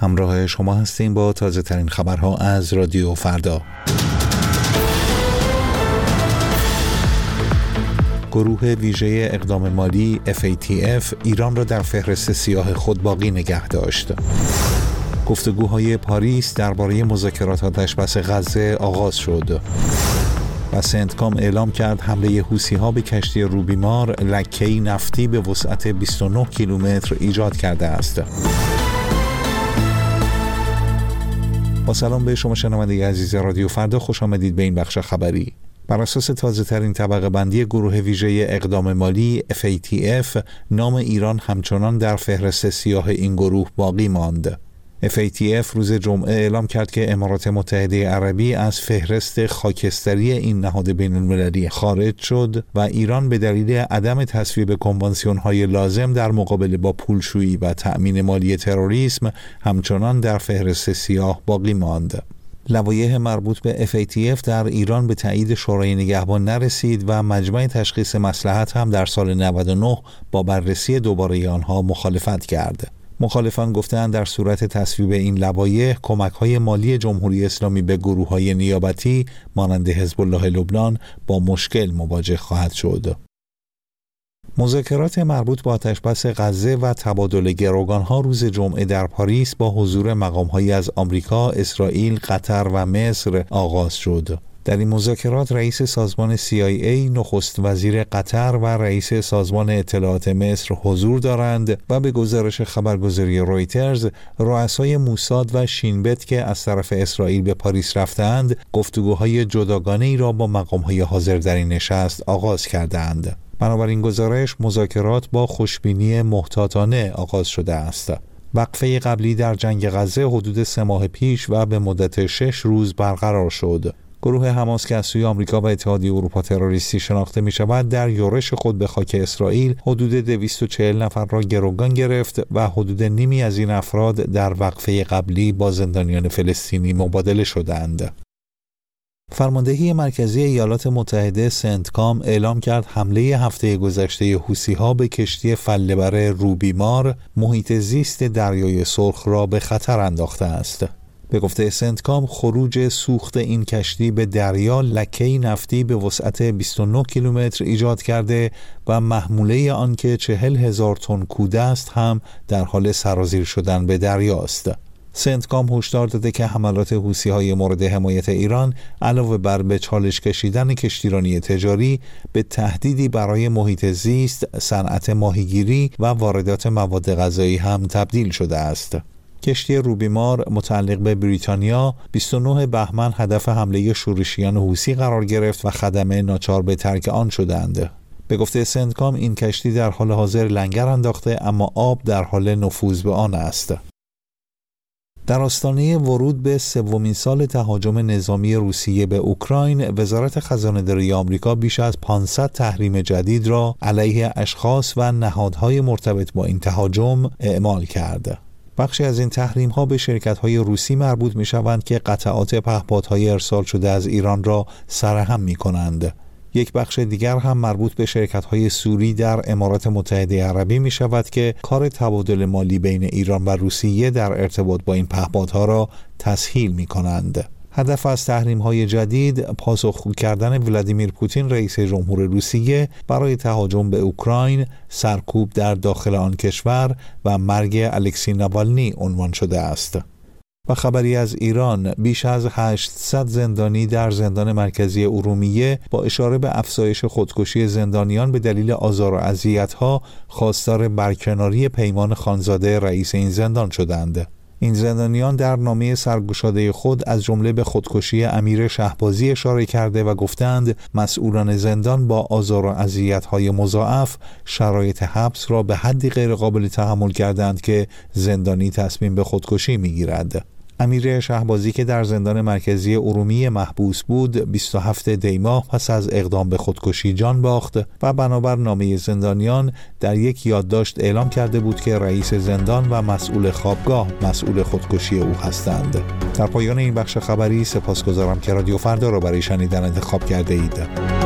همراه شما هستیم با تازه ترین خبرها از رادیو فردا. گروه ویژه اقدام مالی FATF ایران را در فهرست سیاه خود باقی نگه داشت. گفتگوهای پاریس درباره مذاکرات آتشبس غزه آغاز شد. و سنتکام اعلام کرد حمله حوثی‌ها به کشتی روبیمار لکه‌ای نفتی به وسعت 29 کیلومتر ایجاد کرده است. با سلام به شما شنونده عزیز رادیو فردا، خوش آمدید به این بخش خبری. بر اساس تازه ترین طبقه بندی گروه ویژه اقدام مالی FATF، نام ایران همچنان در فهرست سیاه این گروه باقی ماند. FATF روز جمعه اعلام کرد که امارات متحده عربی از فهرست خاکستری این نهاد بین‌المللی خارج شد و ایران به دلیل عدم تصویب کنوانسیون‌های لازم در مقابله با پولشویی و تأمین مالی تروریسم همچنان در فهرست سیاه باقی ماند. لوایح مربوط به FATF در ایران به تایید شورای نگهبان نرسید و مجمع تشخیص مصلحت هم در سال 99 با بررسی دوباره آنها مخالفت کرد. مخالفان گفتند در صورت تصویب این لوایح، کمک‌های مالی جمهوری اسلامی به گروه‌های نیابتی مانند حزب الله لبنان با مشکل مواجه خواهد شد. مذاکرات مربوط به آتشبس غزه و تبادل گروگان‌ها روز جمعه در پاریس با حضور مقام‌هایی از آمریکا، اسرائیل، قطر و مصر آغاز شد. در این مذاکرات رئیس سازمان CIA، نخست وزیر قطر و رئیس سازمان اطلاعات مصر حضور دارند و به گزارش خبرگزاری رویترز، رؤسای موساد و شینبت که از طرف اسرائیل به پاریس رفتند، گفتگوهای جداگانه‌ای را با مقام‌های حاضر در این نشست آغاز کردند. بنابراین گزارش مذاکرات با خوشبینی محتاطانه آغاز شده است. وقفه قبلی در جنگ غزه حدود 3 ماه پیش و به مدت 6 روز برقرار شد. گروه حماس که از سوی آمریکا و اتحادیه اروپا تروریستی شناخته می شود، در یورش خود به خاک اسرائیل حدود 240 نفر را گروگان گرفت و حدود نیمی از این افراد در وقفه قبلی با زندانیان فلسطینی مبادله شدند. فرماندهی مرکزی ایالات متحده سنتکام اعلام کرد حمله هفته گذشته حوثی‌ها به کشتی فله‌بر روبیمار محیط زیست دریای سرخ را به خطر انداخته است. به گفته سنتکام، خروج سوخت این کشتی به دریا لکه‌ای نفتی به وسعت 29 کیلومتر ایجاد کرده و محموله آن که 40,000 تن کوده است هم در حال سرازیر شدن به دریا است. سنتکام هشدار داده که حملات حوثی‌های مورد حمایت ایران علاوه بر به چالش کشیدن کشتیرانی تجاری، به تهدیدی برای محیط زیست، صنعت ماهیگیری و واردات مواد غذایی هم تبدیل شده است. کشتی روبیمار متعلق به بریتانیا 29 بهمن هدف حمله شورشیان حوثی قرار گرفت و خدمه ناچار به ترک آن شدند. به گفته سنتکام، این کشتی در حال حاضر لنگر انداخته اما آب در حال نفوذ به آن است. در آستانه ورود به 3مین سال تهاجم نظامی روسیه به اوکراین، وزارت خزانه‌داری آمریکا بیش از 500 تحریم جدید را علیه اشخاص و نهادهای مرتبط با این تهاجم اعمال کرد. بخشی از این تحریم‌ها به شرکت‌های روسی مربوط می‌شوند که قطعات پهپادهای ارسال شده از ایران را سرهم می‌کنند. یک بخش دیگر هم مربوط به شرکت‌های سوری در امارات متحده عربی می‌شود که کار تبادل مالی بین ایران و روسیه در ارتباط با این پهپادها را تسهیل می‌کنند. هدف از تحریم‌های جدید، پاسخگو کردن ولادیمیر پوتین رئیس جمهور روسیه برای تهاجم به اوکراین، سرکوب در داخل آن کشور و مرگ الکسی نابالنی عنوان شده است. و خبری از ایران، بیش از 800 زندانی در زندان مرکزی ارومیه با اشاره به افزایش خودکشی زندانیان به دلیل آزار و اذیت‌ها خواستار برکناری پیمان خانزاده رئیس این زندان شدند. این زندانیان در نامه سرگشاده خود از جمله به خودکشی امیر شهبازی اشاره کرده و گفتند مسئولان زندان با آزار و اذیت‌های مضاعف شرایط حبس را به حدی غیرقابل تحمل کردند که زندانی تصمیم به خودکشی می‌گیرد. امیر شهبازی که در زندان مرکزی ارومیه محبوس بود، 27 دی ماه پس از اقدام به خودکشی جان باخت و بنابر نامه زندانیان در یک یادداشت اعلام کرده بود که رئیس زندان و مسئول خوابگاه مسئول خودکشی او هستند. در پایان این بخش خبری سپاسگزارم که رادیو فردا را برای شنیدن انتخاب کرده اید.